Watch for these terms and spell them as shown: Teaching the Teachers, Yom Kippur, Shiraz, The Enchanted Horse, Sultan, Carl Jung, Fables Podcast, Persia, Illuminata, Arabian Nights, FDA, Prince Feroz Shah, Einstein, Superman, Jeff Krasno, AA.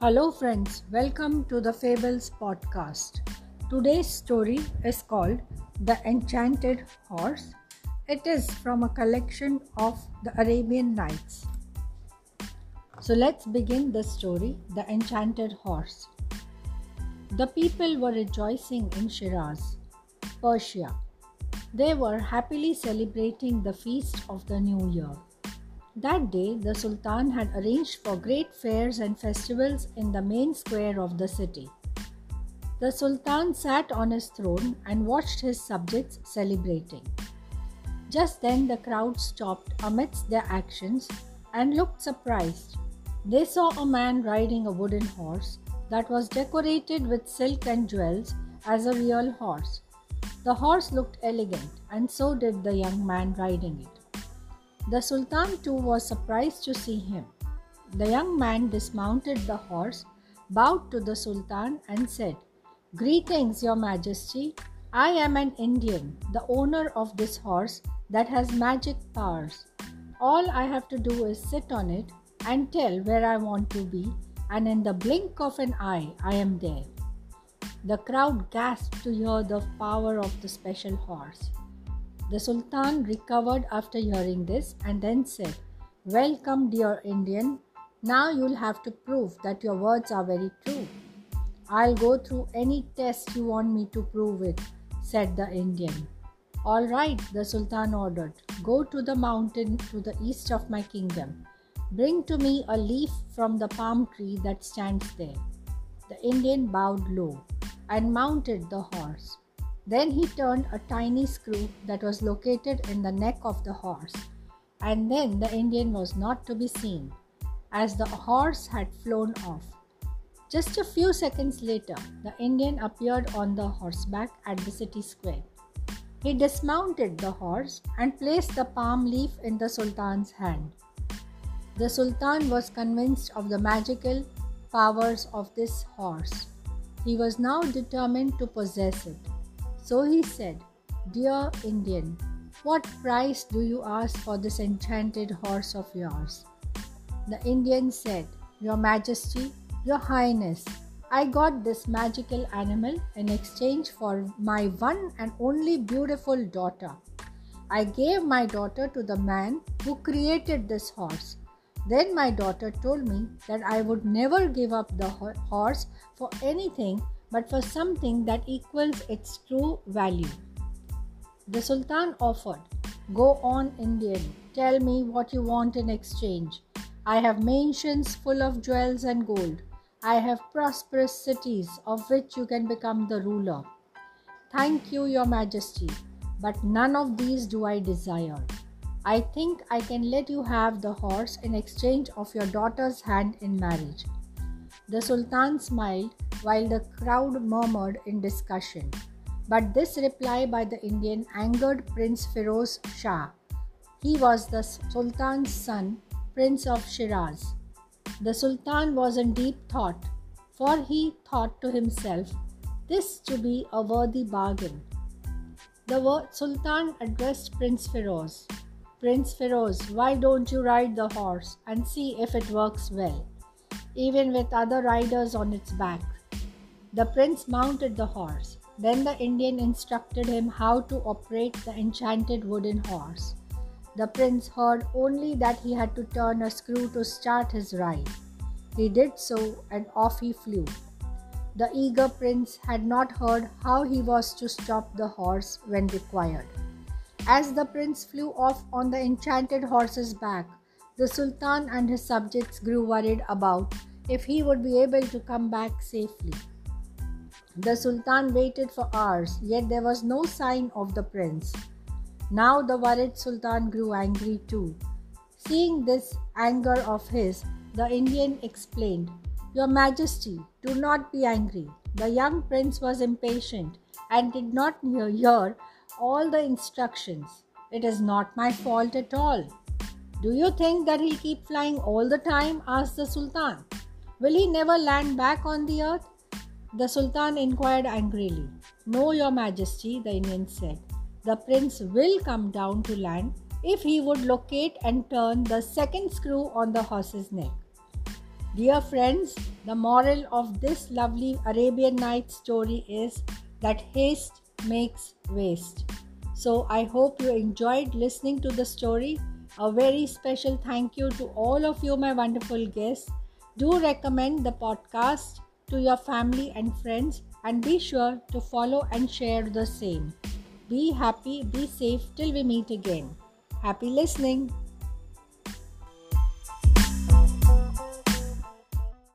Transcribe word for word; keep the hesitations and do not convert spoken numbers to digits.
Hello friends, welcome to the Fables Podcast. Today's story is called The Enchanted Horse. It is from a collection of the Arabian Nights. So let's begin the story, The Enchanted Horse. The people were rejoicing in Shiraz, Persia. They were happily celebrating the feast of the New Year. That day, the Sultan had arranged for great fairs and festivals in the main square of the city. The Sultan sat on his throne and watched his subjects celebrating. Just then, the crowd stopped amidst their actions and looked surprised. They saw a man riding a wooden horse that was decorated with silk and jewels as a real horse. The horse looked elegant, and so did the young man riding it. The Sultan too was surprised to see him. The young man dismounted the horse, bowed to the Sultan and said, "Greetings, Your Majesty. I am an Indian, the owner of this horse that has magic powers. All I have to do is sit on it and tell where I want to be, and in the blink of an eye, I am there." The crowd gasped to hear the power of the special horse. The Sultan recovered after hearing this and then said, "Welcome, dear Indian. Now you'll have to prove that your words are very true." "I'll go through any test you want me to prove it," said the Indian. "All right," the Sultan ordered. "Go to the mountain to the east of my kingdom. Bring to me a leaf from the palm tree that stands there." The Indian bowed low and mounted the horse. Then he turned a tiny screw that was located in the neck of the horse, and then the Indian was not to be seen, as the horse had flown off. Just a few seconds later, the Indian appeared on the horseback at the city square. He dismounted the horse and placed the palm leaf in the Sultan's hand. The Sultan was convinced of the magical powers of this horse. He was now determined to possess it. So he said, "Dear Indian, what price do you ask for this enchanted horse of yours?" The Indian said, "Your Majesty, Your Highness, I got this magical animal in exchange for my one and only beautiful daughter. I gave my daughter to the man who created this horse. Then my daughter told me that I would never give up the horse for anything but for something that equals its true value." The Sultan offered, "Go on, Indian, tell me what you want in exchange. I have mansions full of jewels and gold. I have prosperous cities of which you can become the ruler." "Thank you, Your Majesty, but none of these do I desire. I think I can let you have the horse in exchange of your daughter's hand in marriage." The Sultan smiled while the crowd murmured in discussion. But this reply by the Indian angered Prince Feroz Shah. He was the Sultan's son, Prince of Shiraz. The Sultan was in deep thought, for he thought to himself, "This to be a worthy bargain." The Sultan addressed Prince Feroz. "Prince Feroz, why don't you ride the horse and see if it works well, even with other riders on its back?" The prince mounted the horse. Then the Indian instructed him how to operate the enchanted wooden horse. The prince heard only that he had to turn a screw to start his ride. He did so and off he flew. The eager prince had not heard how he was to stop the horse when required. As the prince flew off on the enchanted horse's back, the Sultan and his subjects grew worried about if he would be able to come back safely. The Sultan waited for hours, yet there was no sign of the prince. Now the worried Sultan grew angry too. Seeing this anger of his, the Indian explained, "Your Majesty, do not be angry. The young prince was impatient and did not hear all the instructions. It is not my fault at all." "Do you think that he'll keep flying all the time?" asked the Sultan. "Will he never land back on the earth?" The Sultan inquired angrily. "No, Your Majesty," the Indian said. "The prince will come down to land if he would locate and turn the second screw on the horse's neck." Dear friends, the moral of this lovely Arabian Nights story is that haste makes waste. So I hope you enjoyed listening to the story. A very special thank you to all of you, my wonderful guests. Do recommend the podcast to your family and friends, and be sure to follow and share the same. Be happy, be safe till we meet again. Happy listening!